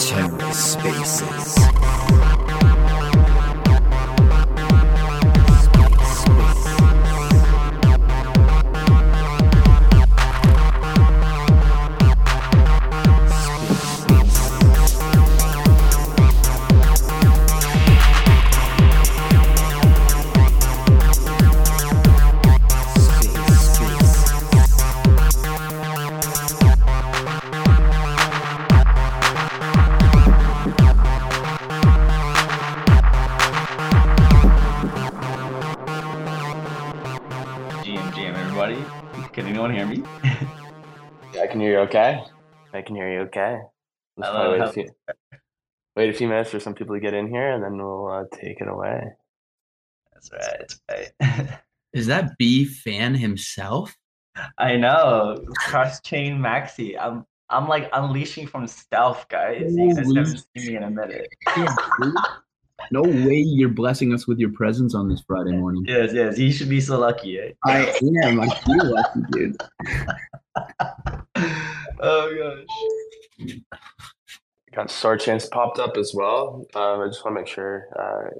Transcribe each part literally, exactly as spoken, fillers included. Terra Spaces. Okay, I can hear you. Okay, let's probably wait a, few, wait a few minutes for some people to get in here, and then we'll uh, take it away. That's right. That's right. Is that Bi Phan himself? I know, cross-chain Maxi. I'm, I'm like unleashing from stealth, guys. You guys haven't seen me in a minute. No way you're blessing us with your presence on this Friday morning. Yes, yes, you should be so lucky. Eh? I am. I feel lucky, dude. Oh gosh. Got SoarChain popped up as well. Um, I just want to make sure uh,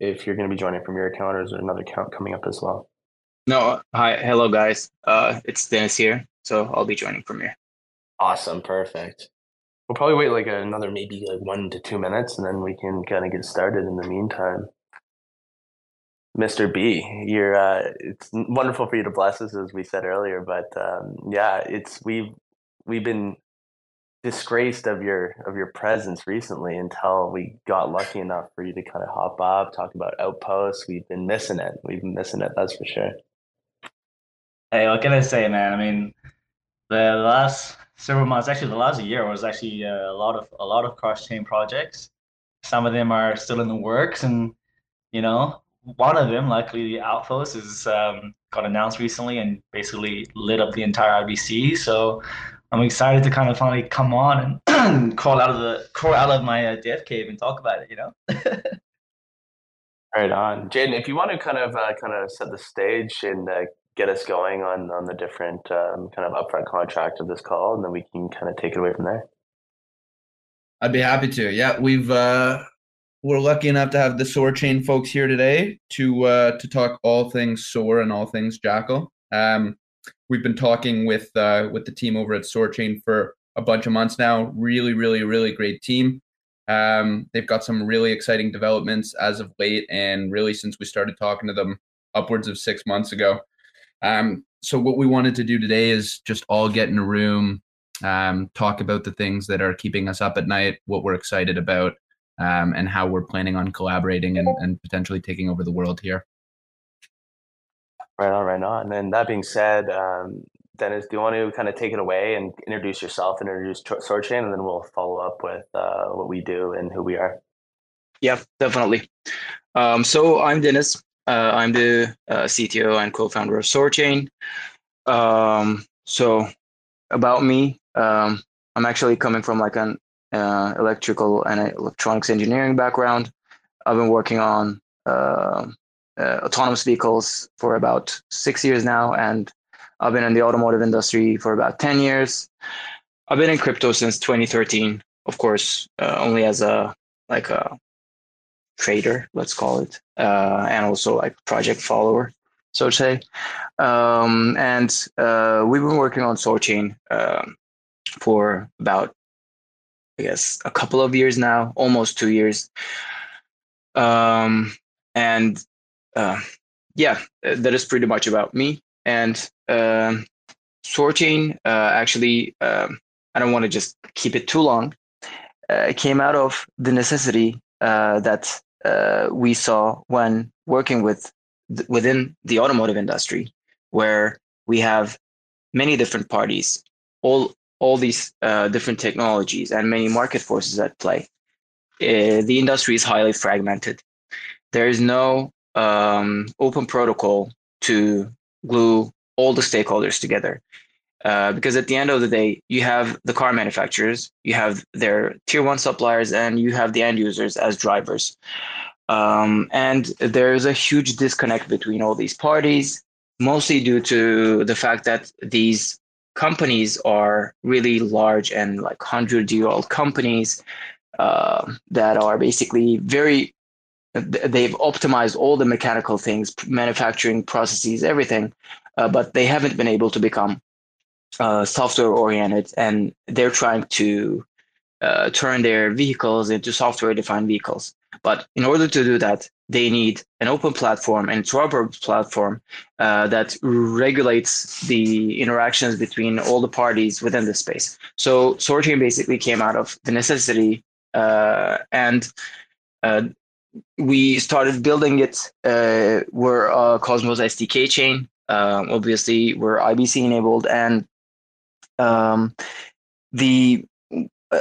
if you're going to be joining from your account, or is there another account coming up as well? No. Hi. Hello, guys. Uh, it's Dennis here. So I'll be joining from here. Awesome. Perfect. We'll probably wait like another maybe like one to two minutes, and then we can kind of get started in the meantime. Mister B, you're, uh, it's wonderful for you to bless us, as we said earlier, but um, yeah, it's we've we've been disgraced of your of your presence recently until we got lucky enough for you to kind of hop up, talk about Outposts. We've been missing it. We've been missing it, that's for sure. Hey, what can I say, man? I mean, the last several months, actually the last year, was actually a lot of a lot of cross-chain projects. Some of them are still in the works, and you know. One of them, luckily, the Outpost, is um, got announced recently and basically lit up the entire I B C. So I'm excited to kind of finally come on and crawl out of the crawl out of my uh, dev cave and talk about it. You know. Right on, Jaydon. If you want to kind of uh, kind of set the stage and uh, get us going on on the different um, kind of upfront contract of this call, and then we can kind of take it away from there. I'd be happy to. Yeah, we've. Uh... We're lucky enough to have the SoarChain folks here today to uh, to talk all things Soar and all things Jackal. Um, we've been talking with uh, with the team over at SoarChain for a bunch of months now. Really, really, really great team. Um, they've got some really exciting developments as of late, and really since we started talking to them upwards of six months ago. Um, so what we wanted to do today is just all get in a room, um, talk about the things that are keeping us up at night, what we're excited about. Um, and how we're planning on collaborating and, and potentially taking over the world here. Right on, right on. And that being said, um, Dennis, do you want to kind of take it away and introduce yourself and introduce SoarChain, and then we'll follow up with uh, what we do and who we are? Yeah, definitely. Um, so I'm Dennis. Uh, I'm the uh, C T O and co-founder of SoarChain. Um, so about me, um, I'm actually coming from like an Uh, electrical and electronics engineering background. I've been working on uh, uh, autonomous vehicles for about six years now, and I've been in the automotive industry for about ten years. I've been in crypto since twenty thirteen, of course, uh, only as a like a trader, let's call it, uh, and also like project follower, so to say. Um, and uh, we've been working on SoarChain uh, for about I guess a couple of years now, almost two years. Um, and uh, yeah, that is pretty much about me. And uh, SoarChain, uh, actually, uh, I don't want to just keep it too long. Uh, it came out of the necessity uh, that uh, we saw when working with th- within the automotive industry, where we have many different parties, all all these uh, different technologies and many market forces at play. Uh, the industry is highly fragmented. There is no um, open protocol to glue all the stakeholders together. Uh, because at the end of the day, you have the car manufacturers, you have their tier one suppliers, and you have the end users as drivers. Um, and there is a huge disconnect between all these parties. mostly due to the fact that these companies are really large and like hundred-year-old companies uh, that are basically very, they've optimized all the mechanical things, manufacturing processes, everything, uh, but they haven't been able to become uh, software-oriented, and they're trying to uh, turn their vehicles into software-defined vehicles. But in order to do that, they need an open platform and interoperable platform uh, that regulates the interactions between all the parties within the space. So SoarChain basically came out of the necessity, uh, and uh, we started building it. Uh, we're a Cosmos S D K chain. Um, obviously, we're I B C enabled, and um, the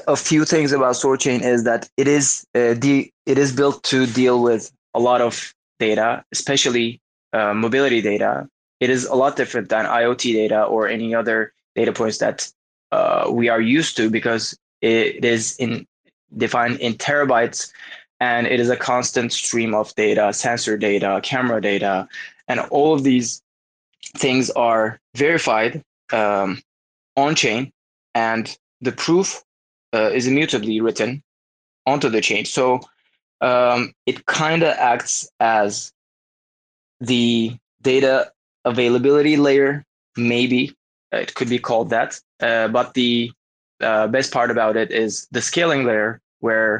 a few things about SoarChain is that it is uh, the it is built to deal with a lot of data, especially uh, mobility data. It is a lot different than IoT data or any other data points that uh, we are used to, because it is in defined in terabytes, and it is a constant stream of data, sensor data, camera data, and all of these things are verified um, on chain, and the proof uh, is immutably written onto the chain. So Um, it kind of acts as the data availability layer, maybe it could be called that. Uh, but the uh, best part about it is the scaling layer, where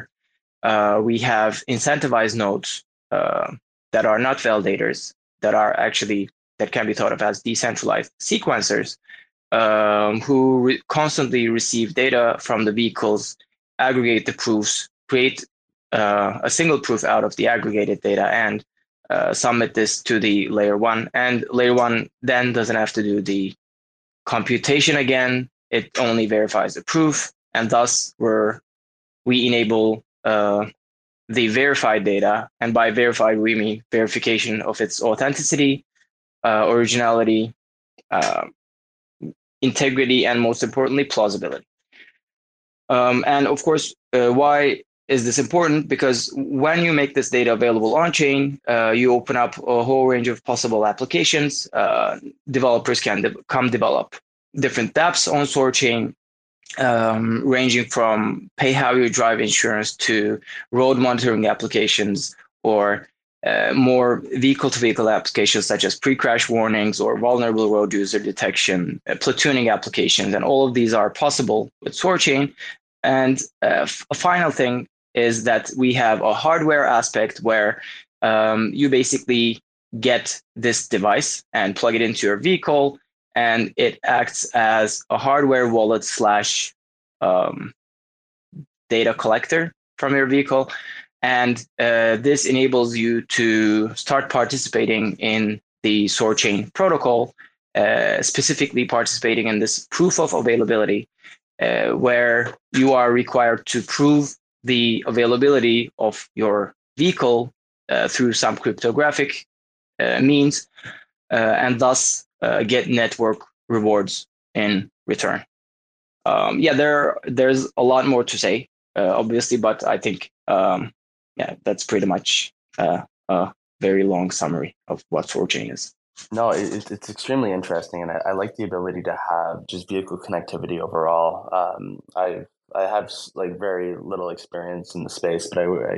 uh, we have incentivized nodes uh, that are not validators, that are actually that can be thought of as decentralized sequencers, um, who re constantly receive data from the vehicles, aggregate the proofs, create Uh, a single proof out of the aggregated data, and uh, submit this to the layer one. And layer one then doesn't have to do the computation again. It only verifies the proof, and thus we're, we enable uh, the verified data. And by verified, we mean verification of its authenticity, uh, originality, uh, integrity, and most importantly, plausibility. Um, and of course, uh, why is this important? Because when you make this data available on-chain, uh, you open up a whole range of possible applications. Uh, developers can de come develop different dApps on SoarChain, um, ranging from pay-how-you-drive insurance to road monitoring applications, or uh, more vehicle-to-vehicle applications such as pre-crash warnings or vulnerable road user detection, uh, platooning applications, and all of these are possible with SoarChain. And uh, a final thing is that we have a hardware aspect where um, you basically get this device and plug it into your vehicle, and it acts as a hardware wallet slash um, data collector from your vehicle. And uh, this enables you to start participating in the SoarChain protocol, uh, specifically participating in this proof of availability, uh, where you are required to prove the availability of your vehicle uh, through some cryptographic uh, means, uh, and thus uh, get network rewards in return. Um, yeah, there there's a lot more to say, uh, obviously, but I think um, yeah, that's pretty much uh, a very long summary of what SoarChain is. No, it, it's extremely interesting, and I, I like the ability to have just vehicle connectivity overall. Um, I've I have like very little experience in the space, but I, I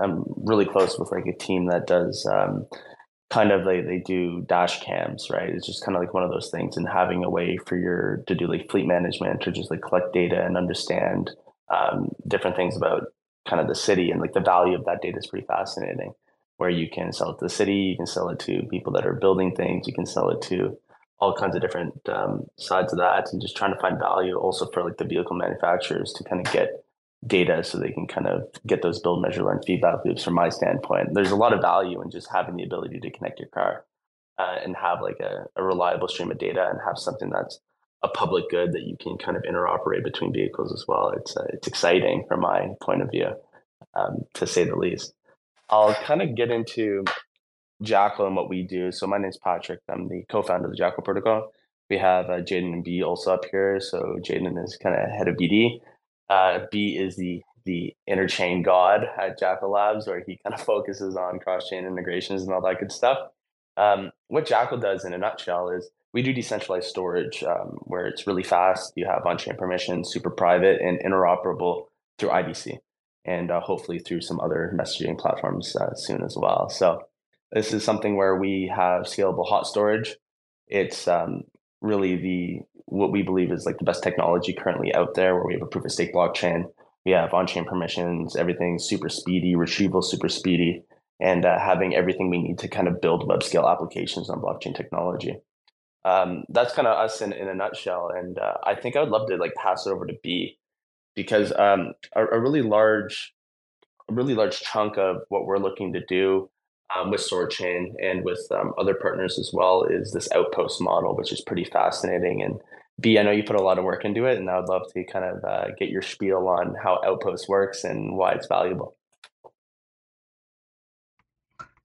I'm really close with like a team that does um, kind of like they do dash cams, right? It's just kind of like one of those things, and having a way for your to do like fleet management, or just like collect data and understand um, different things about kind of the city, and like the value of that data is pretty fascinating. Where you can sell it to the city, you can sell it to people that are building things, you can sell it to all kinds of different um, sides of that, and just trying to find value also for like the vehicle manufacturers to kind of get data so they can kind of get those build, measure, learn feedback loops. From my standpoint, there's a lot of value in just having the ability to connect your car uh, and have like a, a reliable stream of data, and have something that's a public good that you can kind of interoperate between vehicles as well. It's uh, it's exciting from my point of view, um, to say the least. I'll kind of get into Jackal and what we do. So my name's Patrick. I'm the co-founder of the Jackal Protocol. We have uh, Jaydon and B also up here. So Jaydon is kind of head of B D. Uh, B is the the interchain god at Jackal Labs, where he kind of focuses on cross-chain integrations and all that good stuff. Um, what Jackal does in a nutshell is we do decentralized storage um, where it's really fast. You have on-chain permissions, super private and interoperable through I B C, and uh, hopefully through some other messaging platforms uh, soon as well. So this is something where we have scalable hot storage. It's um, really the what we believe is like the best technology currently out there, where we have a proof of stake blockchain. We have on-chain permissions, everything super speedy, retrieval super speedy, and uh, having everything we need to kind of build web scale applications on blockchain technology. Um, that's kind of us in, in a nutshell. And uh, I think I would love to like pass it over to Bi, because um, a, a really large, a really large chunk of what we're looking to do um, with SoarChain and with um, other partners as well is this Outpost model, which is pretty fascinating. And Bi, I know you put a lot of work into it, and I would love to kind of uh, get your spiel on how Outpost works and why it's valuable.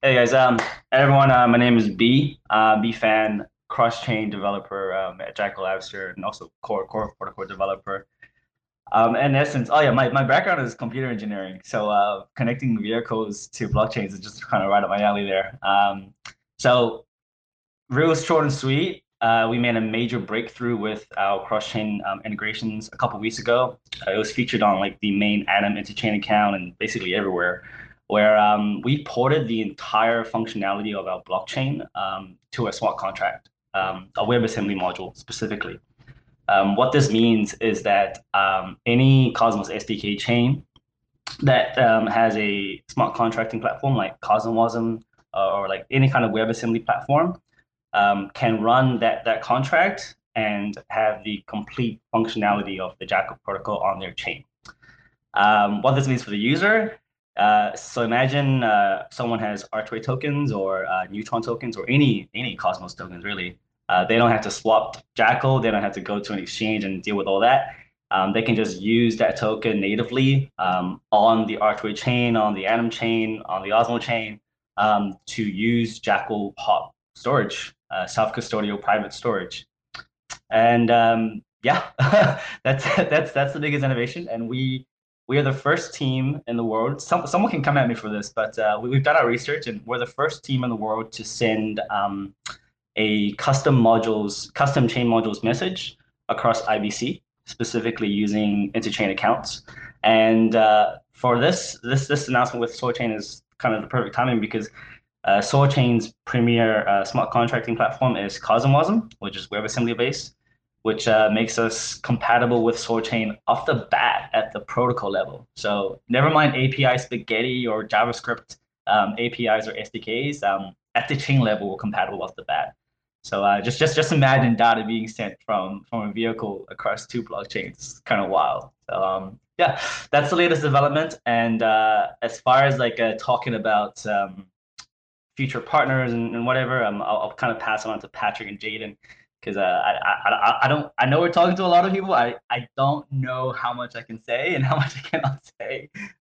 Hey guys, um, everyone, uh, my name is Bi, uh, Bi Phan, cross-chain developer um, at Jackal Labs here, and also core, core protocol developer. Um, in essence, oh yeah, my, my background is computer engineering, so uh, connecting vehicles to blockchains is just kind of right up my alley there. Um, so real short and sweet. Uh, we made a major breakthrough with our cross-chain um, integrations a couple weeks ago. Uh, it was featured on like the main Atom interchain account and basically everywhere, where um, we ported the entire functionality of our blockchain um, to a smart contract, um, a WebAssembly module specifically. Um, what this means is that um, any Cosmos S D K chain that um, has a smart contracting platform like CosmWasm uh, or like any kind of WebAssembly platform, Um, can run that that contract and have the complete functionality of the Jackal protocol on their chain. Um, what this means for the user, uh, so imagine uh, someone has Archway tokens or uh, Neutron tokens or any any Cosmos tokens really. Uh, they don't have to swap Jackal. They don't have to go to an exchange and deal with all that. Um, they can just use that token natively um, on the Archway chain, on the Atom chain, on the Osmo chain um, to use Jackal hot storage. Uh, self-custodial private storage, and um, yeah, that's that's that's the biggest innovation. And we we are the first team in the world. Some, someone can come at me for this, but uh, we, we've done our research, and we're the first team in the world to send um, a custom modules, custom chain modules message across I B C, specifically using interchain accounts. And uh, for this this this announcement with SoarChain is kind of the perfect timing, because Uh, SoarChain's premier uh, smart contracting platform is CosmWasm, which is WebAssembly based, which uh, makes us compatible with SoarChain off the bat at the protocol level. So never mind A P I spaghetti or JavaScript um, A P Is or S D Ks. Um, at the chain level, we're compatible off the bat. So uh, just just just imagine data being sent from from a vehicle across two blockchains. It's kind of wild. Um, yeah, that's the latest development. And uh, as far as like uh, talking about um, future partners and, and whatever, um, I'll, I'll kind of pass it on to Patrick and Jaydon, because uh, I, I I don't I know we're talking to a lot of people. I, I don't know how much I can say and how much I cannot say.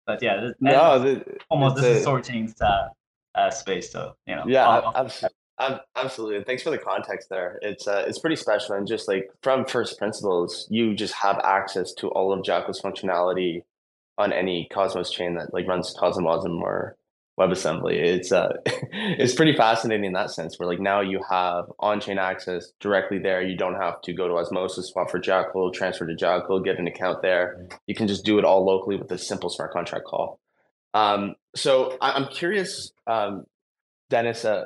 But yeah, this, no, this, almost this a, is SoarChain's uh, uh, space. So you know, yeah, I'll, I'll, I'll, absolutely. Thanks for the context there. It's uh, it's pretty special, and just like from first principles, you just have access to all of Jackal's functionality on any Cosmos chain that like runs CosmWasm or WebAssembly. It's uh, it's pretty fascinating in that sense, where like now you have on-chain access directly there. You don't have to go to Osmosis, swap for Jackal, transfer to Jackal, get an account there. You can just do it all locally with a simple smart contract call. Um, so I- I'm curious, um, Dennis, uh,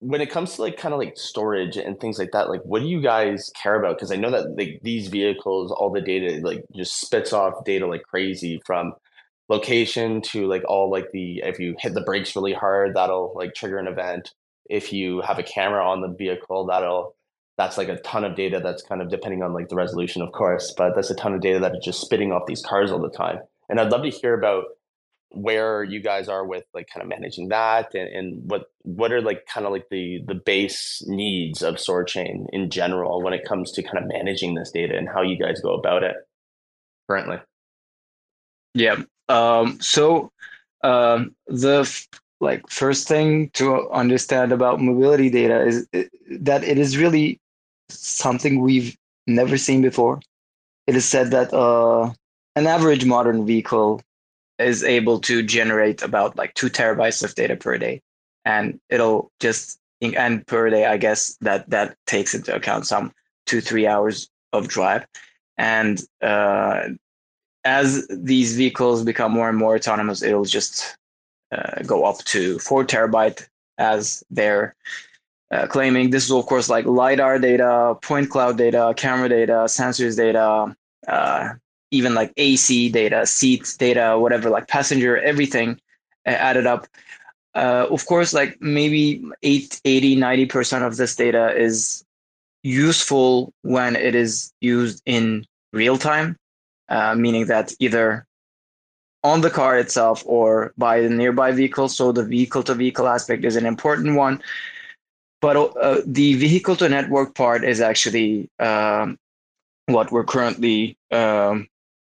when it comes to like kind of like storage and things like that, like what do you guys care about? Because I know that like these vehicles, all the data like just spits off data like crazy, from location to like all like the, if you hit the brakes really hard, that'll like trigger an event. If you have a camera on the vehicle, that'll, that's like a ton of data. That's kind of depending on like the resolution, of course, but that's a ton of data that is just spitting off these cars all the time. And I'd love to hear about where you guys are with like kind of managing that, and, and what what are like kind of like the the base needs of SoarChain in general when it comes to kind of managing this data, and how you guys go about it currently. Yeah. Um, so um, the f- like first thing to understand about mobility data is it, that it is really something we've never seen before. It is said that uh, an average modern vehicle is able to generate about like two terabytes of data per day, and it'll just and per day, I guess that that takes into account some two, three hours of drive. And uh, as these vehicles become more and more autonomous, it'll just uh, go up to four terabyte as they're uh, claiming. This is, of course, like LiDAR data, point cloud data, camera data, sensors data, uh, even like A C data, seat data, whatever, like passenger, everything added up. Uh, of course, like maybe eighty, ninety percent of this data is useful when it is used in real time, uh, meaning that either on the car itself or by the nearby vehicle. So the vehicle to vehicle aspect is an important one, but uh, the vehicle to network part is actually um, what we're currently um,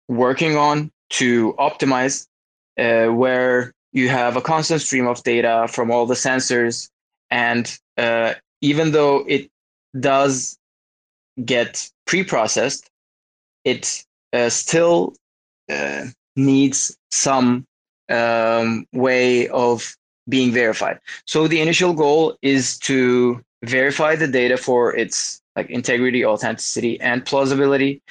working on to optimize, uh, where you have a constant stream of data from all the sensors. And uh, even though it does get pre-processed, it uh, still uh, needs some um, way of being verified. So the initial goal is to verify the data for its like integrity, authenticity, and plausibility.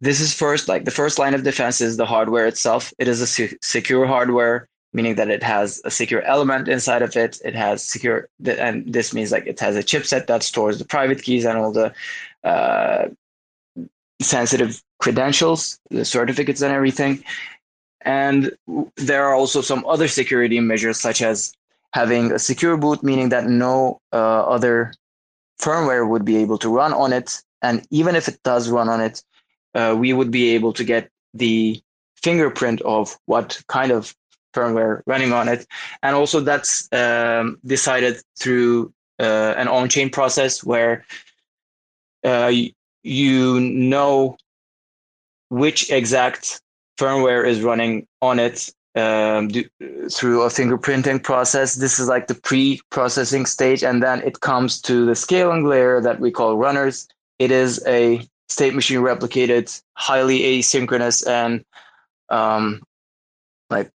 This is first, like the first line of defense is the hardware itself. It is a se- secure hardware, meaning that it has a secure element inside of it. It has secure, and this means like it has a chipset that stores the private keys and all the uh, sensitive credentials, the certificates and everything. And there are also some other security measures, such as having a secure boot, meaning that no uh, other firmware would be able to run on it. And even if it does run on it, uh, we would be able to get the fingerprint of what kind of firmware running on it. And also that's um, decided through uh, an on-chain process where uh, you know which exact firmware is running on it um, do, through a fingerprinting process. This is like the pre-processing stage, and then it comes to the scaling layer that we call runners. It is a state machine replicated, highly asynchronous, and um, like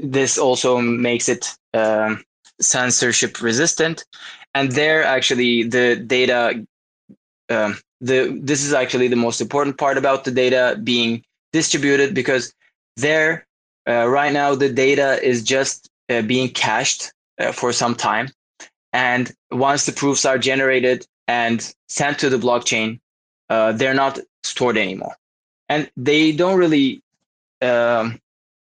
this also makes it uh, censorship resistant. And there actually the data, um, the this is actually the most important part about the data being distributed, because there uh, right now the data is just uh, being cached uh, for some time. And once the proofs are generated and sent to the blockchain, uh, they're not stored anymore. And they don't really um,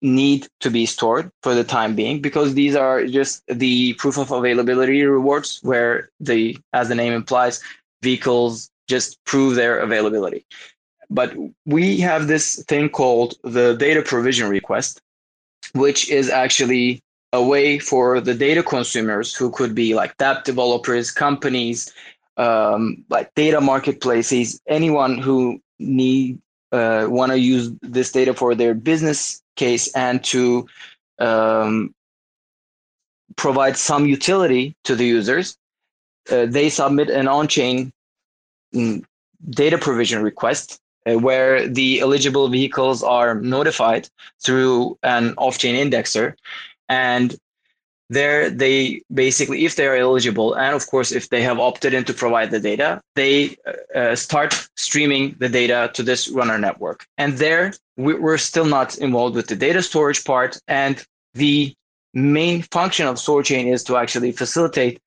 need to be stored for the time being, because these are just the proof of availability rewards, where the, as the name implies, vehicles just prove their availability. But we have this thing called the data provision request, which is actually a way for the data consumers, who could be like dApp developers, companies, um, like data marketplaces, anyone who need uh, want to use this data for their business case and to um, provide some utility to the users, uh, they submit an on-chain data provision request uh, where the eligible vehicles are notified through an off-chain indexer. And there they basically, if they are eligible, and of course, if they have opted in to provide the data, they uh, start streaming the data to this runner network. And there we're still not involved with the data storage part. And the main function of SoarChain is to actually facilitate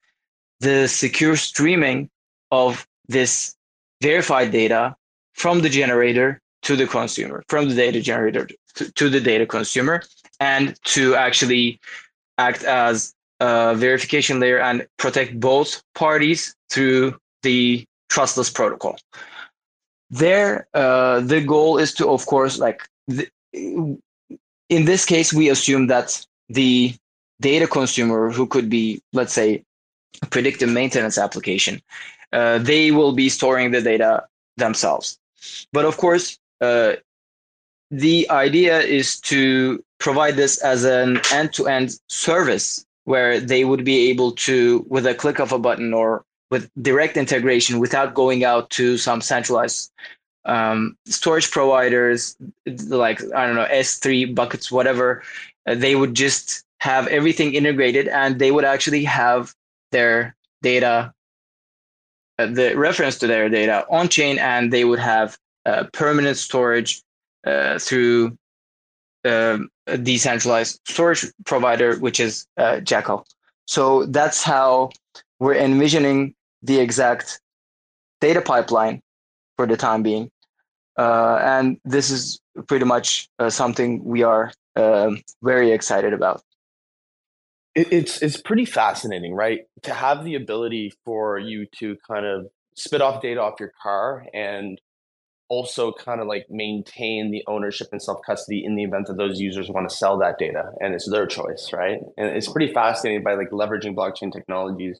the secure streaming of this verified data from the generator to the consumer, from the data generator to, to the data consumer, and to actually act as a verification layer and protect both parties through the trustless protocol. There, uh, the goal is to, of course, like the, in this case, we assume that the data consumer, who could be, let's say, a predictive maintenance application, uh, they will be storing the data themselves. But of course, uh, the idea is to provide this as an end-to-end service where they would be able to, with a click of a button or with direct integration, without going out to some centralized um, storage providers, like, I don't know, S three buckets, whatever, uh, they would just have everything integrated, and they would actually have their data, uh, the reference to their data on chain, and they would have uh, permanent storage uh, through uh, a decentralized storage provider, which is uh, Jackal. So that's how we're envisioning the exact data pipeline for the time being. Uh, and this is pretty much uh, something we are um, very excited about. It's it's pretty fascinating, right? To have the ability for you to kind of spit off data off your car and also kind of like maintain the ownership and self-custody in the event that those users want to sell that data, and it's their choice, right? And it's pretty fascinating by like leveraging blockchain technologies,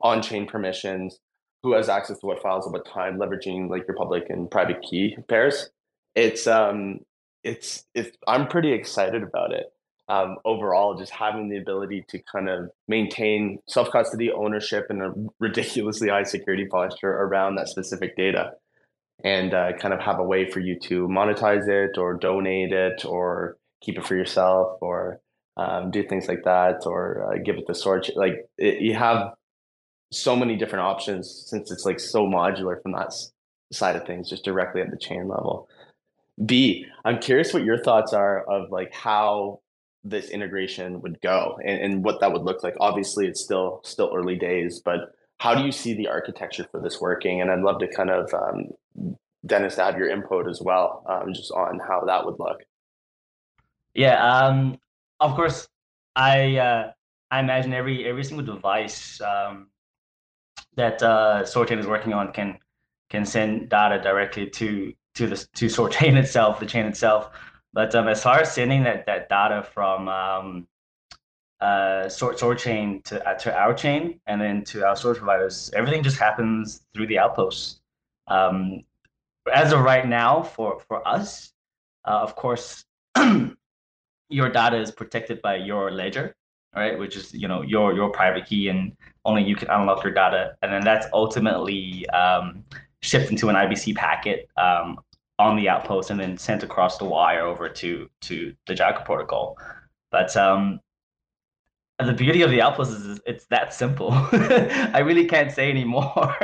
on-chain permissions, who has access to what files at what time, leveraging like your public and private key pairs. It's um, it's it's. I'm pretty excited about it um, overall. Just having the ability to kind of maintain self custody, ownership, and a ridiculously high security posture around that specific data, and uh, kind of have a way for you to monetize it, or donate it, or keep it for yourself, or um, do things like that, or uh, give it the storage. Like it, you have so many different options since it's like so modular from that side of things, just directly at the chain level. B, I'm curious what your thoughts are of like how this integration would go and, and what that would look like. Obviously it's still still early days, but how do you see the architecture for this working? And I'd love to kind of, um, Dennis, to have your input as well, um, just on how that would look. Yeah, um, of course, I uh, I imagine every, every single device um, that uh, SoarChain is working on can can send data directly to to the to SoarChain itself, the chain itself. But um, as far as sending that that data from um, uh, SoarChain to uh, to our chain and then to our storage providers, everything just happens through the Outpost. Um, as of right now, for for us, uh, of course, your data is protected by your ledger, right? Which is you know your your private key and only you can unlock your data, and then that's ultimately um, shipped into an I B C packet um, on the Outpost and then sent across the wire over to to the Jackal protocol. But um, the beauty of the Outpost is it's that simple. I really can't say anymore.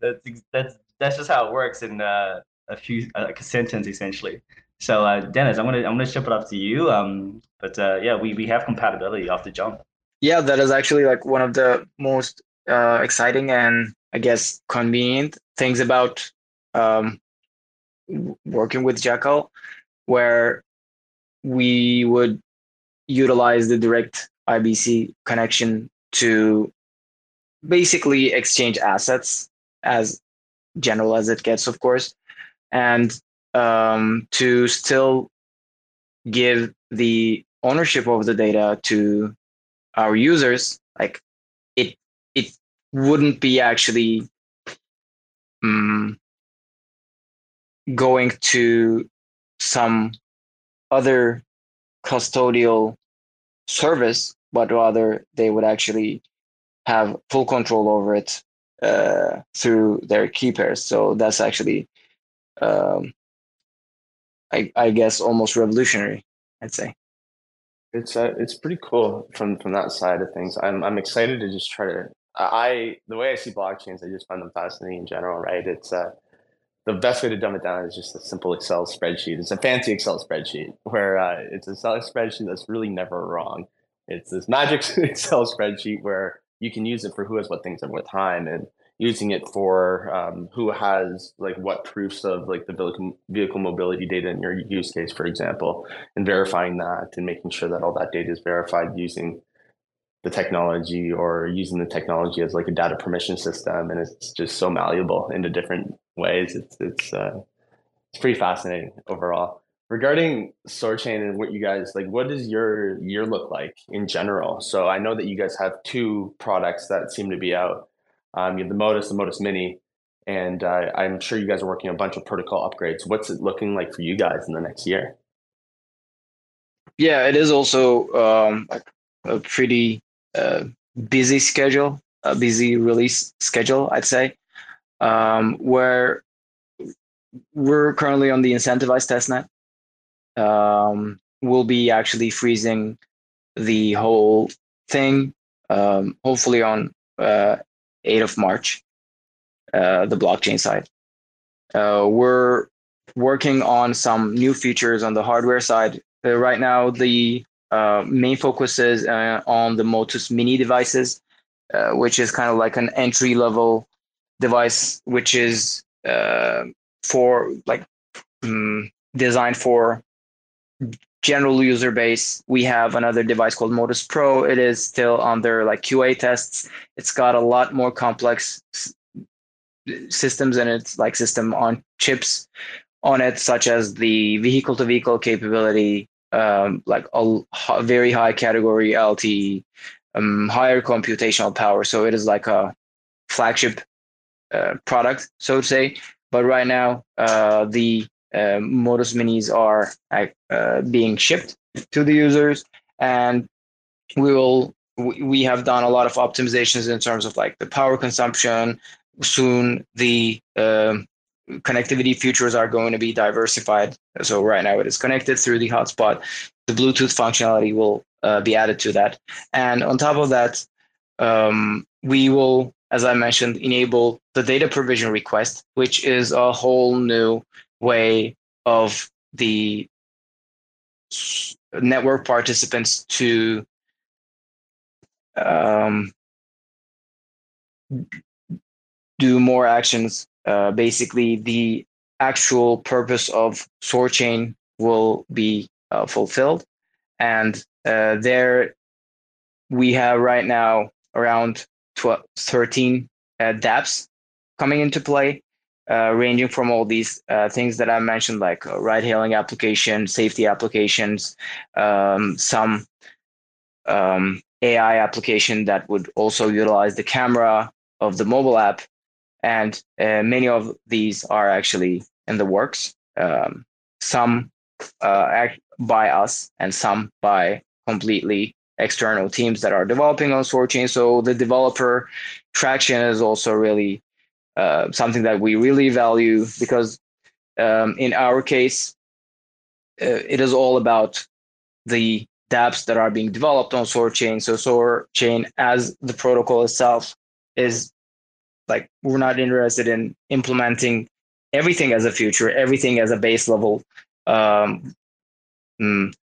that's that's that's just how it works in uh, a few like a sentence essentially. So uh, Dennis, I'm gonna I'm gonna ship it up to you. Um, but uh, yeah, we we have compatibility off the jump. Yeah, that is actually like one of the most uh, exciting and I guess convenient things about um, working with Jackal, where we would utilize the direct I B C connection to basically exchange assets, as general as it gets, of course, and um, to still give the ownership of the data to our users. Like it it wouldn't be actually um, going to some other custodial service, but rather they would actually have full control over it uh, through their key pairs. So that's actually, um, I, I guess, almost revolutionary, I'd say. It's uh, it's pretty cool from, from that side of things. I'm I'm excited to just try to I the way I see blockchains, I just find them fascinating in general, right? It's uh, the best way to dumb it down is just a simple Excel spreadsheet. It's a fancy Excel spreadsheet where uh, it's a Excel spreadsheet that's really never wrong. It's this magic Excel spreadsheet where you can use it for who has what things at what time, and using it for um, who has like what proofs of like the vehicle, vehicle mobility data in your use case, for example, and verifying that and making sure that all that data is verified using the technology or using the technology as like a data permission system. And it's just so malleable into different ways. It's it's uh, it's pretty fascinating overall. Regarding SoarChain and what you guys like, what does your year look like in general? So I know that you guys have two products that seem to be out. Um, you have the Motus, the Motus Mini, and uh, I'm sure you guys are working on a bunch of protocol upgrades. What's it looking like for you guys in the next year? Yeah, it is also um, a pretty uh, busy schedule, a busy release schedule, I'd say, um, where we're currently on the incentivized testnet. Um, we'll be actually freezing the whole thing um, hopefully on uh, eighth of March, uh, the blockchain side. Uh, we're working on some new features on the hardware side. Uh, right now, the uh, main focus is uh, on the Motus Mini devices, uh, which is kind of like an entry-level device, which is uh, for like um, designed for general user base. We have another device called Motus Pro. It is still under like Q A tests. It's got a lot more complex systems and it's like system on chips on it, such as the vehicle to vehicle capability, um, like a very high category L T E, um, higher computational power. So it is like a flagship uh, product, so to say. But right now, uh, the Uh, Motus Minis are uh, being shipped to the users, and we will we, we have done a lot of optimizations in terms of like the power consumption. Soon the uh, connectivity features are going to be diversified. So right now it is connected through the hotspot. The Bluetooth functionality will uh, be added to that, and on top of that, um, we will, as I mentioned, enable the data provision request, which is a whole new way of the network participants to um, do more actions. Uh, basically, the actual purpose of SoarChain will be uh, fulfilled. And uh, there we have right now around twelve, thirteen uh, dApps coming into play. Uh, ranging from all these uh, things that I mentioned, like uh, ride-hailing applications, safety applications, um, some um, A I application that would also utilize the camera of the mobile app. And uh, many of these are actually in the works, um, some uh, act by us and some by completely external teams that are developing on SoarChain. So the developer traction is also really Uh, something that we really value, because um, in our case, uh, it is all about the dApps that are being developed on SoarChain. So SoarChain as the protocol itself is like, we're not interested in implementing everything as a feature, everything as a base level um,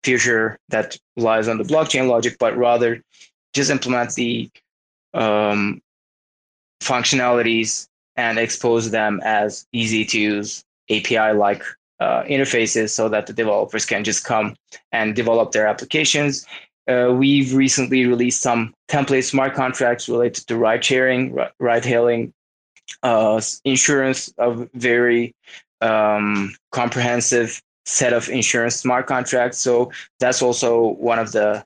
feature that lies on the blockchain logic, but rather just implement the um, functionalities and expose them as easy-to-use A P I-like uh, interfaces so that the developers can just come and develop their applications. Uh, we've recently released some template smart contracts related to ride-sharing, ride-hailing, uh, insurance, a very um, comprehensive set of insurance smart contracts. So that's also one of the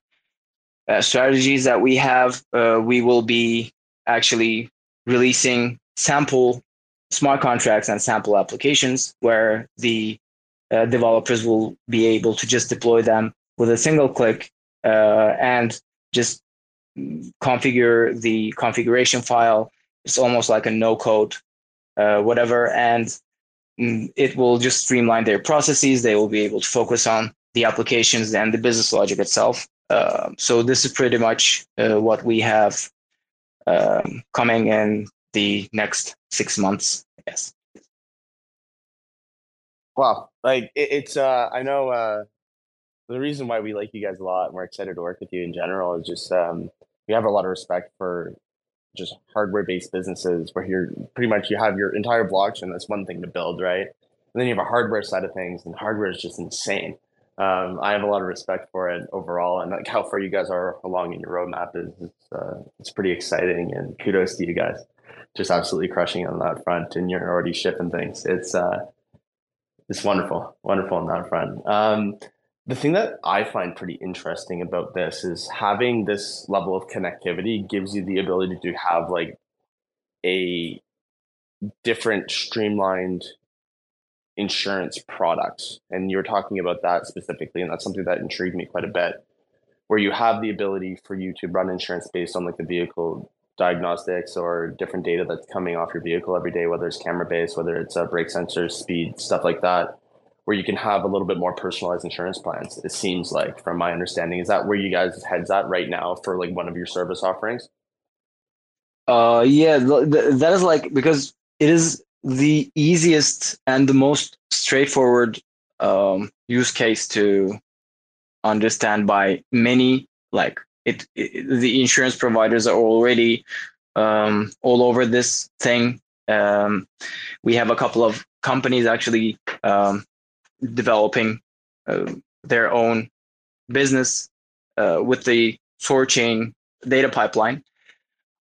uh, strategies that we have. Uh, we will be actually releasing sample smart contracts and sample applications where the uh, developers will be able to just deploy them with a single click uh, and just configure the configuration file. It's almost like a no-code uh, whatever, and it will just streamline their processes. They will be able to focus on the applications and the business logic itself. Uh, so this is pretty much uh, what we have um, coming in the next six months, yes. Wow, like it, it's, uh, I know uh, the reason why we like you guys a lot and we're excited to work with you in general is just um, we have a lot of respect for just hardware-based businesses where you're pretty much, you have your entire blockchain, that's one thing to build, right? And then you have a hardware side of things, and hardware is just insane. Um, I have a lot of respect for it overall, and like how far you guys are along in your roadmap is, it's, uh, it's pretty exciting, and kudos to you guys. Just absolutely crushing on that front, and you're already shipping things. It's uh, it's wonderful, wonderful on that front. Um, the thing that I find pretty interesting about this is having this level of connectivity gives you the ability to have like a different streamlined insurance product. And you're talking about that specifically, and that's something that intrigued me quite a bit, where you have the ability for you to run insurance based on like the vehicle diagnostics or different data that's coming off your vehicle every day, whether it's camera based, whether it's uh, brake sensors, speed, stuff like that. where you can have a little bit more personalized insurance plans, it seems like, from my understanding. Is that where you guys' heads at right now for like one of your service offerings? Uh, yeah, th that is like, because it is the easiest and the most straightforward um, use case to understand by many. Like it, it the insurance providers are already um, all over this thing. Um, we have a couple of companies actually um, developing uh, their own business uh, with the SoarChain data pipeline.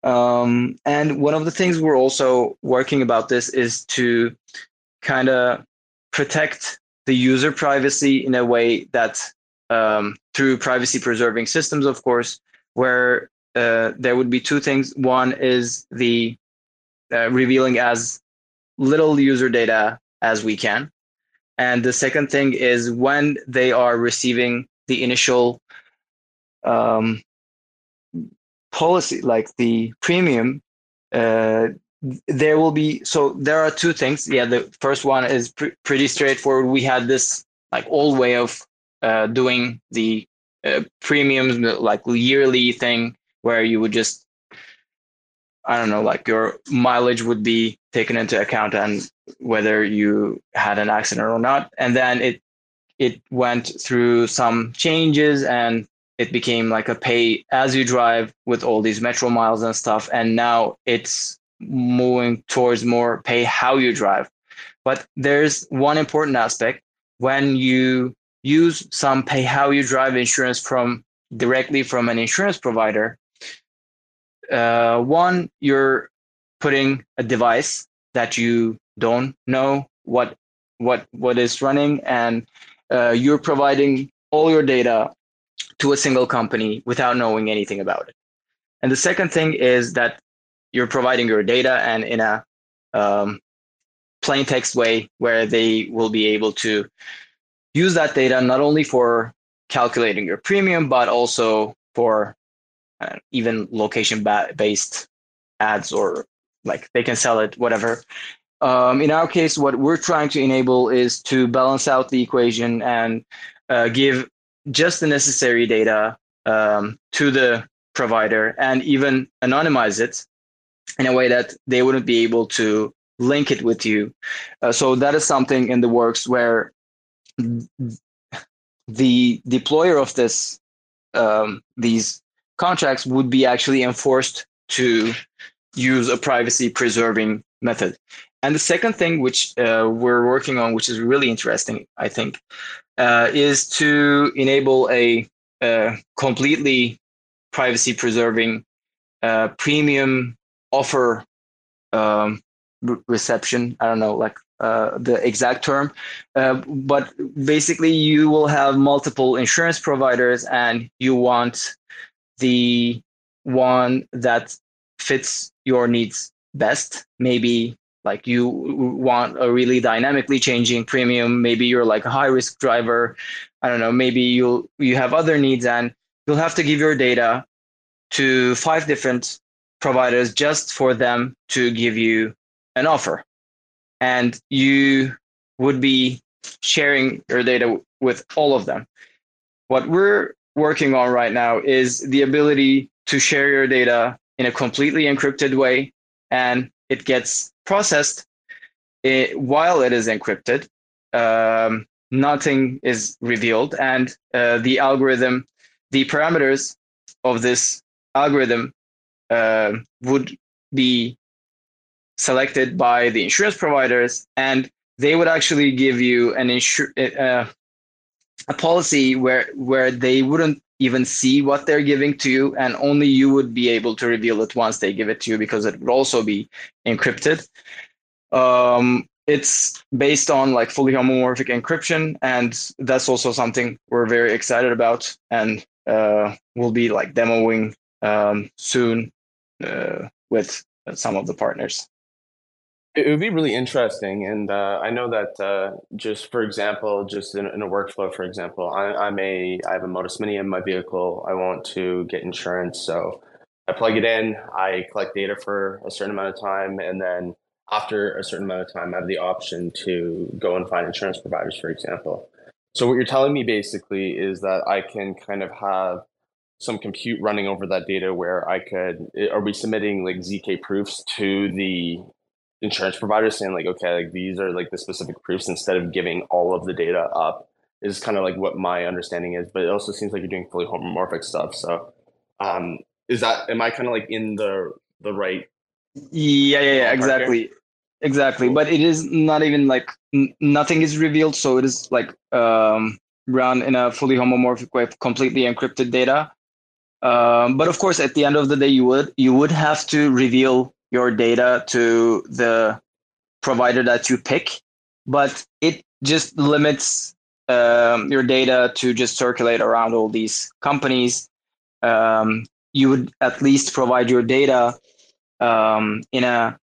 Um, and one of the things we're also working about this is to kind of protect the user privacy in a way that um, through privacy preserving systems, of course, where uh, there would be two things. One is the uh, revealing as little user data as we can. And the second thing is when they are receiving the initial um, policy, like the premium, uh, there will be, so there are two things. Yeah, the first one is pr pretty straightforward. We had this like old way of uh, doing the uh, premiums, like yearly thing, where you would just, I don't know, like your mileage would be taken into account and whether you had an accident or not. And then it it went through some changes and it became like a pay as you drive with all these metro miles and stuff. And now it's moving towards more pay how you drive. But there's one important aspect. When you use some pay how you drive insurance from directly from an insurance provider, uh, one, you're putting a device that you don't know what what what is running, and uh, you're providing all your data to a single company without knowing anything about it. And the second thing is that you're providing your data and in a um, plain text way where they will be able to use that data not only for calculating your premium, but also for uh, even location-based ads, or like they can sell it, whatever. Um, in our case, what we're trying to enable is to balance out the equation and uh, give just the necessary data um, to the provider and even anonymize it in a way that they wouldn't be able to link it with you. Uh, so that is something in the works where the deployer of this, um, these contracts would be actually enforced to use a privacy preserving method. And the second thing which uh, we're working on, which is really interesting, I think, Uh, is to enable a uh, completely privacy-preserving uh, premium offer um, re reception. I don't know, like uh, the exact term, uh, but basically you will have multiple insurance providers, and you want the one that fits your needs best. Maybe like you want a really dynamically changing premium. Maybe you're like a high risk driver. I don't know. Maybe you'll, you have other needs, and you'll have to give your data to five different providers just for them to give you an offer. And you would be sharing your data with all of them. What we're working on right now is the ability to share your data in a completely encrypted way, and it gets processed it, while it is encrypted. Um, nothing is revealed, and uh, the algorithm, the parameters of this algorithm uh, would be selected by the insurance providers, and they would actually give you an insur uh, a policy where where they wouldn't even see what they're giving to you, and only you would be able to reveal it once they give it to you, because it would also be encrypted. Um, it's based on like fully homomorphic encryption, and that's also something we're very excited about, and uh, we'll be like demoing um, soon uh, with some of the partners. It would be really interesting, and uh, I know that uh, just for example, just in, in a workflow, for example, I, I'm a I have a Motus Mini in my vehicle. I want to get insurance, so I plug it in. I collect data for a certain amount of time, and then after a certain amount of time, have the option to go and find insurance providers, for example. So what you're telling me basically is that I can kind of have some compute running over that data where I could, are we submitting like Z K proofs to the insurance providers saying like, okay, like these are like the specific proofs instead of giving all of the data up, is kind of like what my understanding is, but it also seems like you're doing fully homomorphic stuff. So um, is that, am I kind of like in the, the right? Yeah, yeah, yeah, exactly. Here? Exactly. But it is not even like, n- nothing is revealed. So it is like um, run in a fully homomorphic way, completely encrypted data. Um, but of course, at the end of the day, you would you would have to reveal your data to the provider that you pick, but it just limits um, your data to just circulate around all these companies. Um, you would at least provide your data um, in a,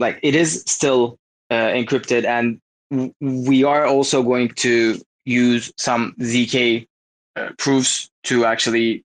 like it is still uh, encrypted, and w- we are also going to use some Z K uh, proofs to actually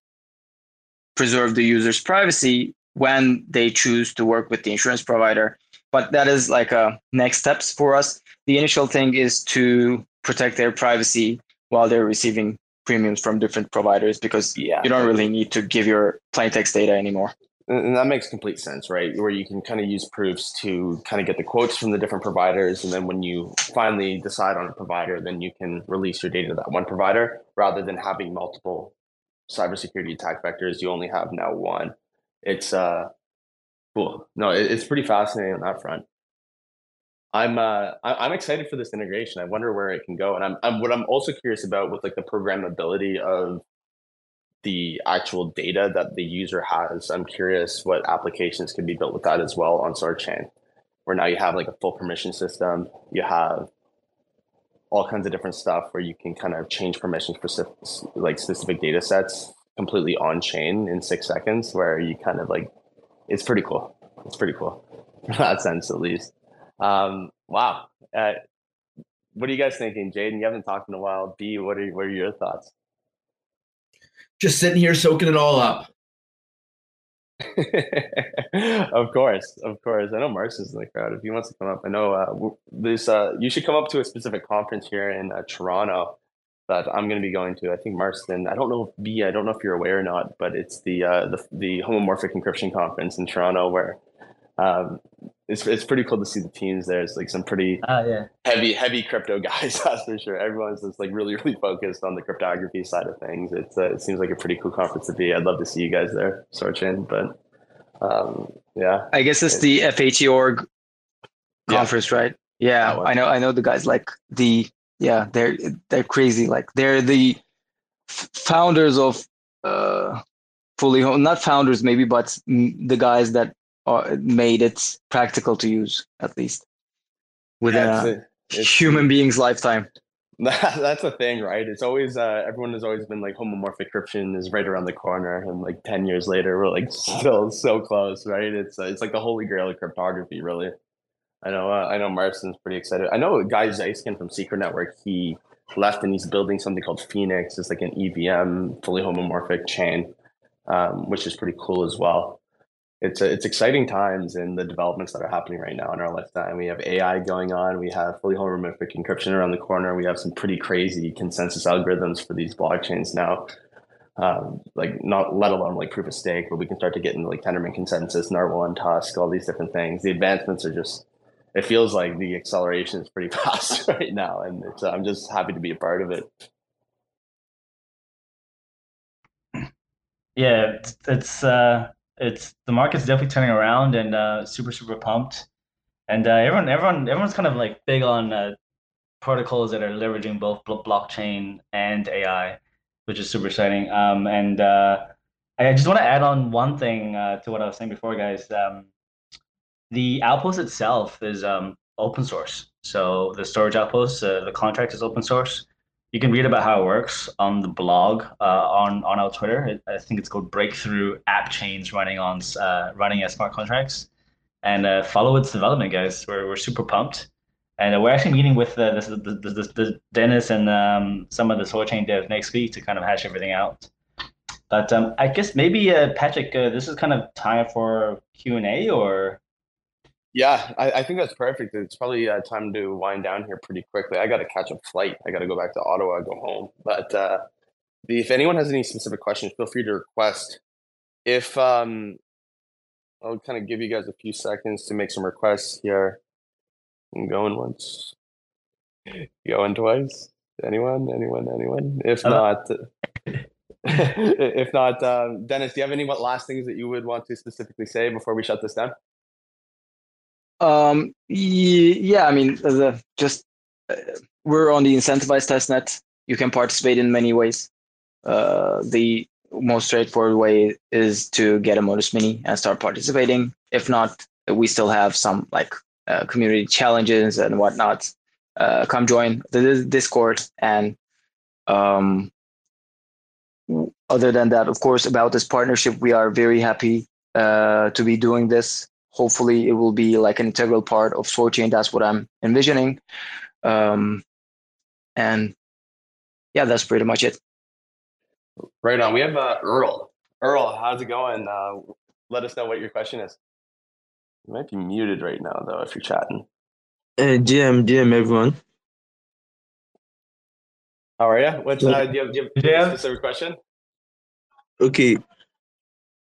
preserve the user's privacy when they choose to work with the insurance provider. But that is like a next steps for us. The initial thing is to protect their privacy while they're receiving premiums from different providers, because yeah. you don't really need to give your plaintext data anymore. And that makes complete sense, right? Where you can kind of use proofs to kind of get the quotes from the different providers. And then when you finally decide on a provider, then you can release your data to that one provider rather than having multiple cybersecurity attack vectors. You only have now one. It's uh cool. No, it, it's pretty fascinating on that front. I'm uh I, I'm excited for this integration. I wonder where it can go. And I'm, I'm what I'm also curious about with like the programmability of the actual data that the user has. I'm curious what applications can be built with that as well on SoarChain, where now you have like a full permission system. You have all kinds of different stuff where you can kind of change permissions for like specific data sets completely on chain in six seconds, where you kind of like, it's pretty cool. It's pretty cool in that sense, at least. Um, wow. Uh, what are you guys thinking, Jaydon? You haven't talked in a while. B, what are, what are your thoughts? Just sitting here soaking it all up. Of course, of course. I know Mark's is in the crowd. If he wants to come up, I know uh, there's. Uh, you should come up to a specific conference here in uh, Toronto that I'm going to be going to. I think Marston. I don't know if B. I don't know if you're aware or not, but it's the uh, the the homomorphic encryption conference in Toronto, where um, it's it's pretty cool to see the teams there. It's like some pretty uh, yeah. heavy heavy crypto guys, that's for sure. Everyone's just like really really focused on the cryptography side of things. It's uh, it seems like a pretty cool conference to be. I'd love to see you guys there, SoarChain, but. Um, yeah, I guess it's the F H E org conference, yeah. right? Yeah, I know. I know the guys like the yeah, they're they're crazy. Like they're the f- founders of uh, fully home, not founders maybe, but m- the guys that are, made it practical to use at least within yeah, a it. human being's lifetime. That's a thing, right? It's always uh, everyone has always been like homomorphic encryption is right around the corner, and like ten years later, we're like still so close, right? It's uh, it's like the holy grail of cryptography, really. I know, uh, I know, Marston's pretty excited. I know Guy Zeiskin from Secret Network. He left, and he's building something called Phoenix. It's like an E V M fully homomorphic chain, um, which is pretty cool as well. It's a, it's exciting times in the developments that are happening right now in our lifetime. We have A I going on. We have fully homomorphic encryption around the corner. We have some pretty crazy consensus algorithms for these blockchains now. Um, like not let alone like proof of stake, but we can start to get into like Tendermint consensus, Narwhal and Tusk, all these different things. The advancements are just. It feels like the acceleration is pretty fast right now, and it's, I'm just happy to be a part of it. Yeah, it's. it's uh... It's the market's definitely turning around, and uh, super super pumped, and uh, everyone everyone everyone's kind of like big on uh, protocols that are leveraging both bl- blockchain and A I, which is super exciting. Um, and uh, I just want to add on one thing uh, to what I was saying before, guys. Um, the Outpost itself is um, open source, so the storage Outpost, uh, the contract is open source. You can read about how it works on the blog, uh, on, on our Twitter. I think it's called Breakthrough App Chains Running on uh, running as Smart Contracts. And uh, follow its development, guys. We're we're super pumped. And uh, we're actually meeting with uh, this, this, this, this, this Dennis and um, some of the SoarChain dev next week to kind of hash everything out. But um, I guess maybe, uh, Patrick, uh, this is kind of time for Q and A, or? Yeah, I, I think that's perfect. It's probably uh, time to wind down here pretty quickly. I got to catch a flight. I got to go back to Ottawa, go home. But uh, the, if anyone has any specific questions, feel free to request. If um, I'll kind of give you guys a few seconds to make some requests here. I'm going once, going twice. Anyone? Anyone? Anyone? If not, if not, um, Dennis, do you have any what last things that you would want to specifically say before we shut this down? Um, yeah, I mean, the, just uh, we're on the incentivized testnet. You can participate in many ways. Uh, the most straightforward way is to get a Motus Mini and start participating. If not, we still have some like uh, community challenges and whatnot. Uh, come join the Discord. And um, other than that, of course, about this partnership, we are very happy uh, to be doing this. Hopefully, it will be like an integral part of SoarChain. That's what I'm envisioning. Um, and yeah, that's pretty much it. Right on. We have uh, Earl. Earl, how's it going? Uh, let us know what your question is. You might be muted right now, though, if you're chatting. Uh, D M, D M, everyone. How are you? What's, uh, do you have, do you have yeah. a specific question? Okay.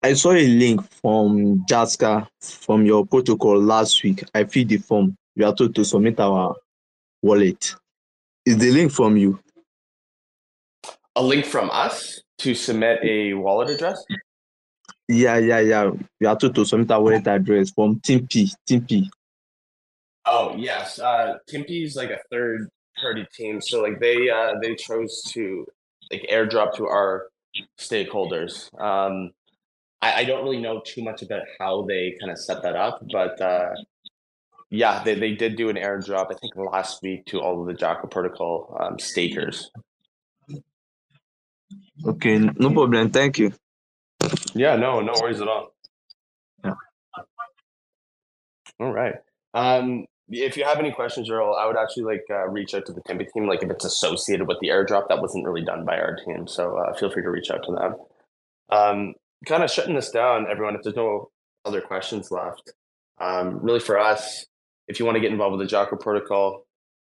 I saw a link from Jaska from your protocol last week. I filled the form. We are told to submit our wallet. Is the link from you? A link from us to submit a wallet address? Yeah, yeah, yeah. We are told to submit our wallet address from Timpi. Timpi. Oh, yes. Uh, Timpi is like a third-party team. So like they uh, they chose to like airdrop to our stakeholders. Um, I, I don't really know too much about how they kind of set that up, but uh, yeah, they, they did do an airdrop, I think last week, to all of the Jackal Protocol um, stakers. Okay, no problem. Thank you. Yeah, no, no worries at all. Yeah. All right. Um, if you have any questions, Earl, I would actually like uh, reach out to the Timpi team. Like if it's associated with the airdrop, that wasn't really done by our team. So uh, feel free to reach out to them. Um, Kind of shutting this down, everyone, if there's no other questions left. Um, really for us, if you want to get involved with the Jackal Protocol,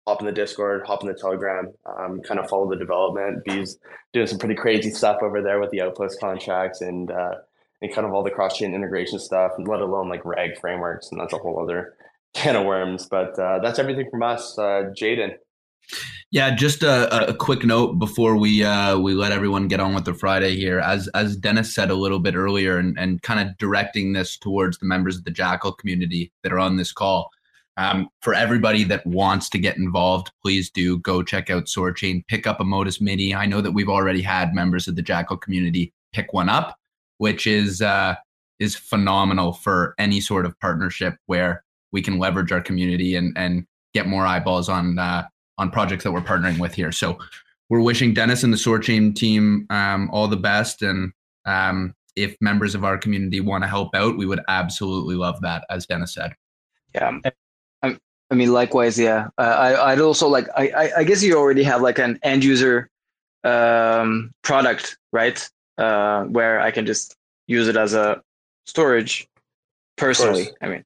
hop in the Discord, hop in the Telegram, um, kind of follow the development. B's doing some pretty crazy stuff over there with the Outpost contracts and uh, and kind of all the cross-chain integration stuff, let alone like rag frameworks, and that's a whole other can of worms. But uh, that's everything from us. Uh, Jaydon. Yeah, just a, a quick note before we uh, we let everyone get on with the Friday here. As as Dennis said a little bit earlier, and, and kind of directing this towards the members of the Jackal community that are on this call, um, for everybody that wants to get involved, please do go check out SoarChain, pick up a Motus Mini. I know that we've already had members of the Jackal community pick one up, which is uh, is phenomenal for any sort of partnership where we can leverage our community and and get more eyeballs on. Uh, on projects that we're partnering with here. So we're wishing Dennis and the SoarChain team um, all the best. And um, if members of our community want to help out, we would absolutely love that, as Dennis said. Yeah. I, I mean, likewise, yeah. Uh, I, I'd also like, I, I guess you already have like an end user um, product, right? Uh, where I can just use it as a storage personally. I mean,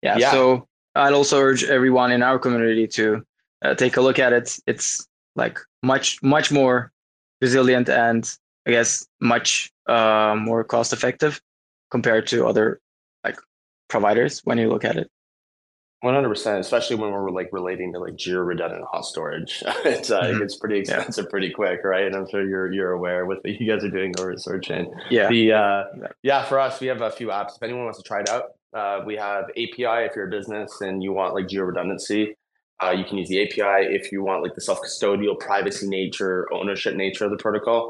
yeah. yeah. So I'd also urge everyone in our community to Uh, take a look at it. It's like much, much more resilient and I guess much uh, more cost effective compared to other like providers when you look at it. one hundred percent, especially when we're like relating to like Jira redundant hot storage. It's uh, mm-hmm. it gets pretty expensive yeah. pretty quick, right? And I'm sure you're you're aware with what you guys are doing over at SoarChain. Yeah. The, uh, yeah, for us, we have a few apps. If anyone wants to try it out, uh, we have A P I if you're a business and you want like Jira redundancy. Uh, you can use the A P I if you want like the self-custodial privacy nature, ownership nature of the protocol.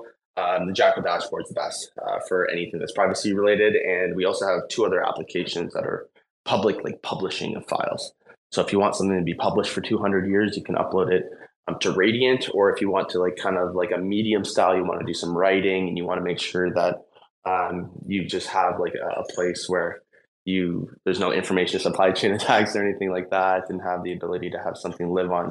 Um, the Jackal dashboard is the best uh, for anything that's privacy related. And we also have two other applications that are public, like publishing of files. So if you want something to be published for two hundred years, you can upload it um, to Radiant. Or if you want to like kind of like a medium style, you want to do some writing and you want to make sure that um, you just have like a, a place where You, there's no information supply chain attacks or anything like that, and have the ability to have something live on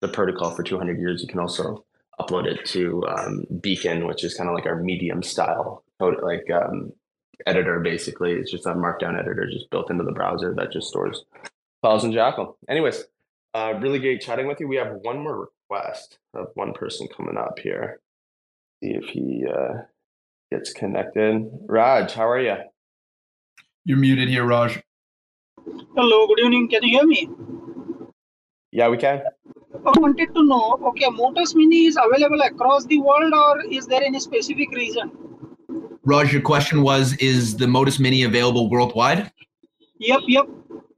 the protocol for two hundred years. You can also upload it to um, Beacon, which is kind of like our medium style, like um, editor, basically. It's just a markdown editor just built into the browser that just stores files in Jackal. Anyways, uh, really great chatting with you. We have one more request of one person coming up here. See if he uh, gets connected. Raj, how are you? You're muted here, Raj. Hello, good evening. Can you hear me? Yeah, we can. I wanted to know, okay, Motus Mini is available across the world, or is there any specific reason? Raj, your question was, is the Motus Mini available worldwide? Yep, yep.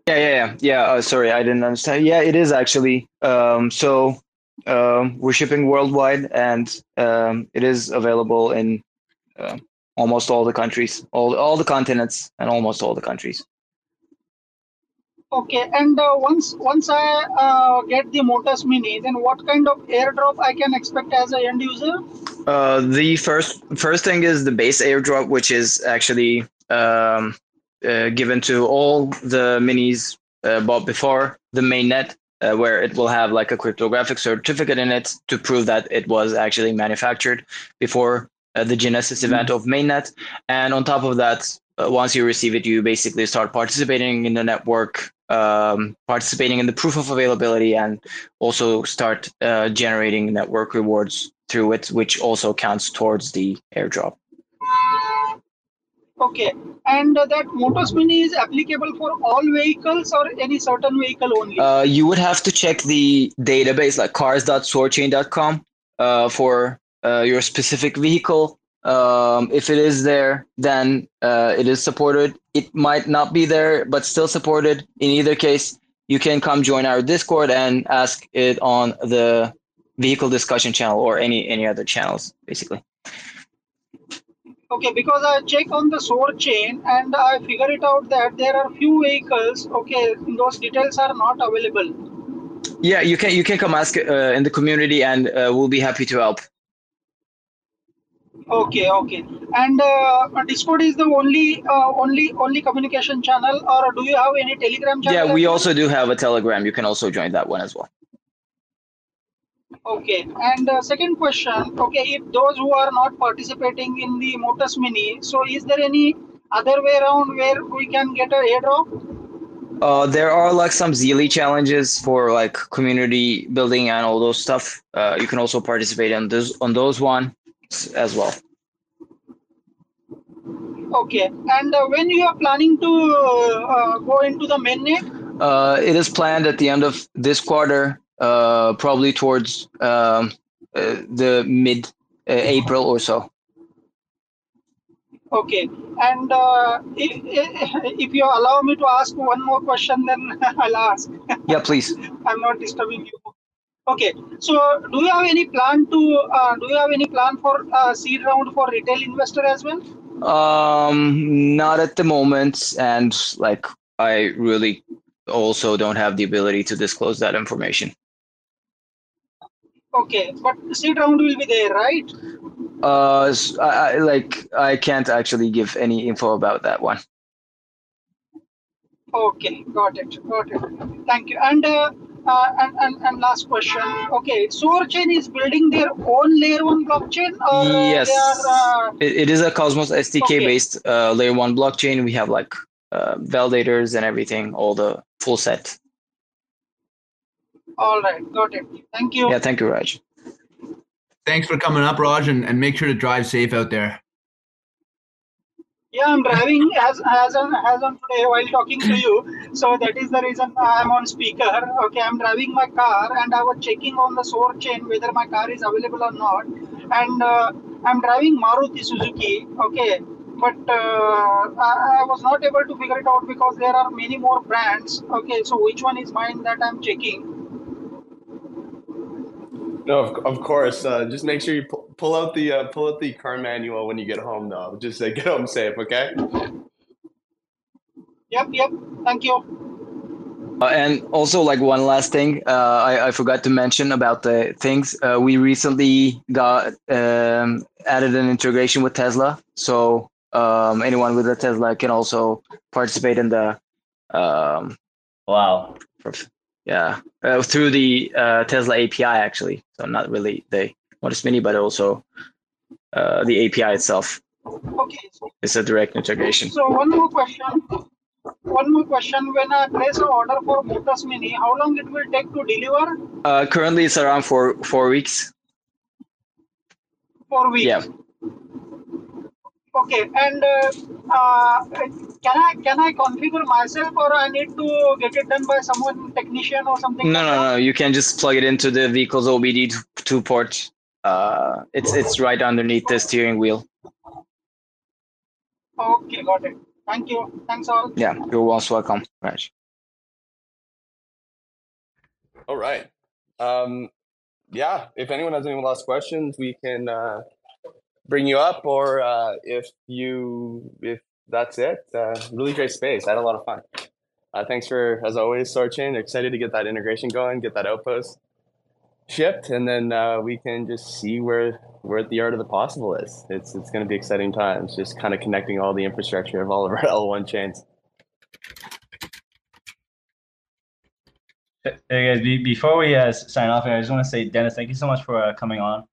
Yeah, yeah, yeah. yeah uh, sorry, I didn't understand. Yeah, it is actually. Um, so um, we're shipping worldwide, and um, it is available in uh, almost all the countries, all, all the continents, and almost all the countries. Okay, and uh, once once I uh, get the Motus Mini, then what kind of airdrop I can expect as an end user? Uh, the first first thing is the base airdrop, which is actually um, uh, given to all the minis uh, bought before the mainnet, uh, where it will have like a cryptographic certificate in it to prove that it was actually manufactured before uh, the Genesis event mm-hmm. of mainnet. And on top of that, uh, once you receive it, you basically start participating in the network. Um, participating in the proof of availability, and also start uh, generating network rewards through it, which also counts towards the airdrop. Okay, and uh, that Motus Mini is applicable for all vehicles or any certain vehicle only? Uh, you would have to check the database, like cars dot soar chain dot com, uh, for uh, your specific vehicle. Um, if it is there, then uh, it is supported. It might not be there, but still supported. In either case, you can come join our Discord and ask it on the vehicle discussion channel or any any other channels, basically. Okay, because I check on the SoarChain and I figure it out that there are few vehicles. Okay, those details are not available. Yeah, you can you can come ask uh, in the community, and uh, we'll be happy to help. Okay, okay. And uh, Discord is the only uh, only only communication channel, or do you have any Telegram channel? Yeah, we also do have a Telegram. You can also join that one as well. Okay. And uh, second question, okay, if those who are not participating in the Motus Mini, so is there any other way around where we can get an airdrop? Uh, there are like some Zealy challenges for like community building and all those stuff. Uh, you can also participate on those on those one. As well. Okay, and uh, when you are planning to uh, go into the mainnet? Uh, it is planned at the end of this quarter, uh, probably towards um, uh, the mid uh, April or so. Okay, and uh, if, if you allow me to ask one more question, then I'll ask. Yeah, please. I'm not disturbing you. Okay, so do you have any plan to uh, do you have any plan for uh, seed round for retail investor as well? Um, not at the moment, and like I really also don't have the ability to disclose that information. Okay, but seed round will be there, right? Uh, so I, I, like I can't actually give any info about that one. Okay, got it, got it. Thank you, and. Uh, Uh, and, and, and last question. Okay, SoarChain is building their own layer one blockchain? Or yes, are, uh... it, it is a Cosmos S D K okay. based uh, layer one blockchain. We have like uh, validators and everything, all the full set. All right, got it. Thank you. Yeah, thank you, Raj. Thanks for coming up, Raj, and, and make sure to drive safe out there. Yeah, I'm driving as as on as on today while talking to you, so that is the reason I'm on speaker. Okay, I'm driving my car, and I was checking on the SoarChain whether my car is available or not. And uh, I'm driving Maruti Suzuki. Okay, but uh, I, I was not able to figure it out because there are many more brands. Okay, so which one is mine that I'm checking? No, of, of course. Uh, just make sure you pull, pull out the uh, pull out the car manual when you get home, though. Just uh, get home safe, okay? Yep, yep. Thank you. Uh, and also, like one last thing, uh, I, I forgot to mention about the things. Uh, we recently got um, added an integration with Tesla, so um, anyone with a Tesla can also participate in the. Um, wow. Perfect. Yeah, uh, through the uh, Tesla A P I, actually. So not really the Motus Mini, but also uh, the A P I itself. Okay. So it's a direct integration. So one more question. One more question. When I place an order for Motus Mini, how long it will take to deliver? Uh, currently, it's around four four weeks. Four weeks. Yeah. Okay. And uh, uh, can I can I configure myself, or I need to get it done by someone, technician or something? No, like no, that? no. You can just plug it into the vehicle's O B D two port. Uh, it's it's right underneath the steering wheel. Okay, got it. Thank you. Thanks all. Yeah, you're most welcome, Raj. All right. Um, yeah, if anyone has any last questions, we can uh, bring you up, or uh, if you if that's it, uh, really great space. I had a lot of fun. Uh, thanks for, as always, SoarChain. Excited to get that integration going, get that outpost shipped, and then uh, we can just see where where the art of the possible is. It's it's going to be exciting times, just kind of connecting all the infrastructure of all of our L one chains. Hey guys, before we uh, sign off, I just want to say, Dennis, thank you so much for uh, coming on.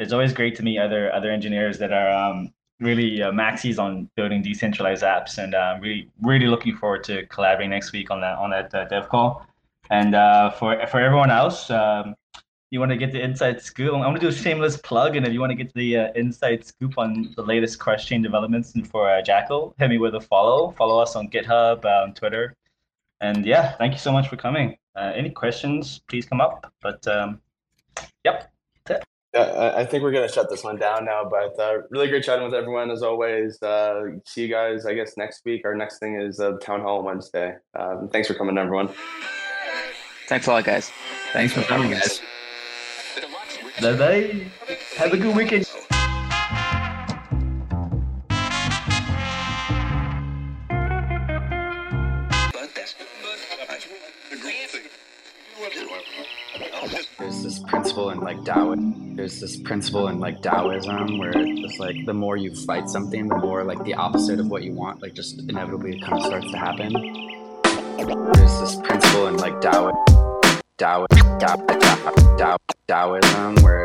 It's always great to meet other other engineers that are um, really uh, maxis on building decentralized apps, and uh, really really looking forward to collaborating next week on that on that uh, dev call. And uh, for for everyone else. Um, You want to get the inside scoop? I'm going to do a shameless plug, and if you want to get the uh, inside scoop on the latest cross-chain developments and for uh, Jackal, hit me with a follow. Follow us on GitHub, uh, on Twitter. And yeah, thank you so much for coming. Uh, any questions, please come up. But um, yep, that's it. Yeah, I think we're going to shut this one down now, but uh, really great chatting with everyone as always. Uh, see you guys, I guess, next week. Our next thing is uh, Town Hall Wednesday. Um, thanks for coming, everyone. Thanks a lot, guys. Thanks for coming, guys. Bye-bye. Have a good weekend. There's this principle in like Taoism. There's this principle in like Taoism where it's just like the more you fight something, the more like the opposite of what you want, like just inevitably kind of starts to happen. There's this principle in like Taoism. Tao, Tao, Tao, Tao, Taoism, where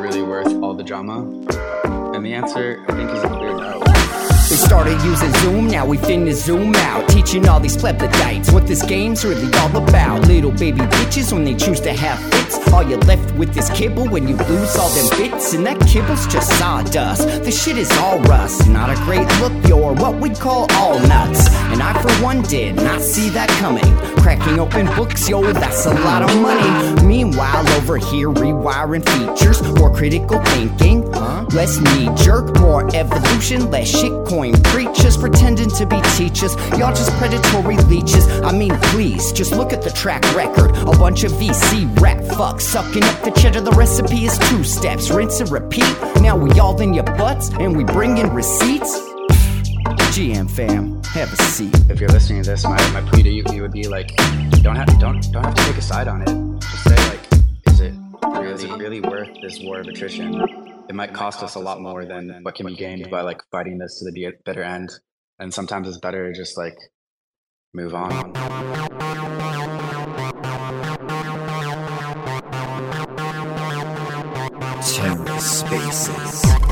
Really worth all the drama? And the answer, I think, is a clear no. We started using Zoom, now we finna zoom out. Teaching all these plebiscites what this game's really all about. Little baby bitches when they choose to have fits. All you're left with is kibble when you lose all them bits. And that kibble's just sawdust. This shit is all rust. Not a great look, you're what we'd call all nuts. And I for one did not see that coming. Cracking open books, yo, that's a lot of money. Meanwhile, over here rewiring features. More critical thinking, huh? Less knee-jerk, more evolution, less shitcoin. Preachers pretending to be teachers, y'all just predatory leeches. I mean, please, just look at the track record. A bunch of V C rat fucks sucking up the cheddar. The recipe is two steps, rinse and repeat. Now we all in your butts, and we bring in receipts. G M fam, have a seat. If you're listening to this, my, my plea to you, you would be like, don't have, don't, don't have to take a side on it. Just say like, is it really, is it really worth this war of attrition? It might cost us a lot more than what can be gained by like fighting this to the bitter end. And sometimes it's better to just like move on. Terra Spaces.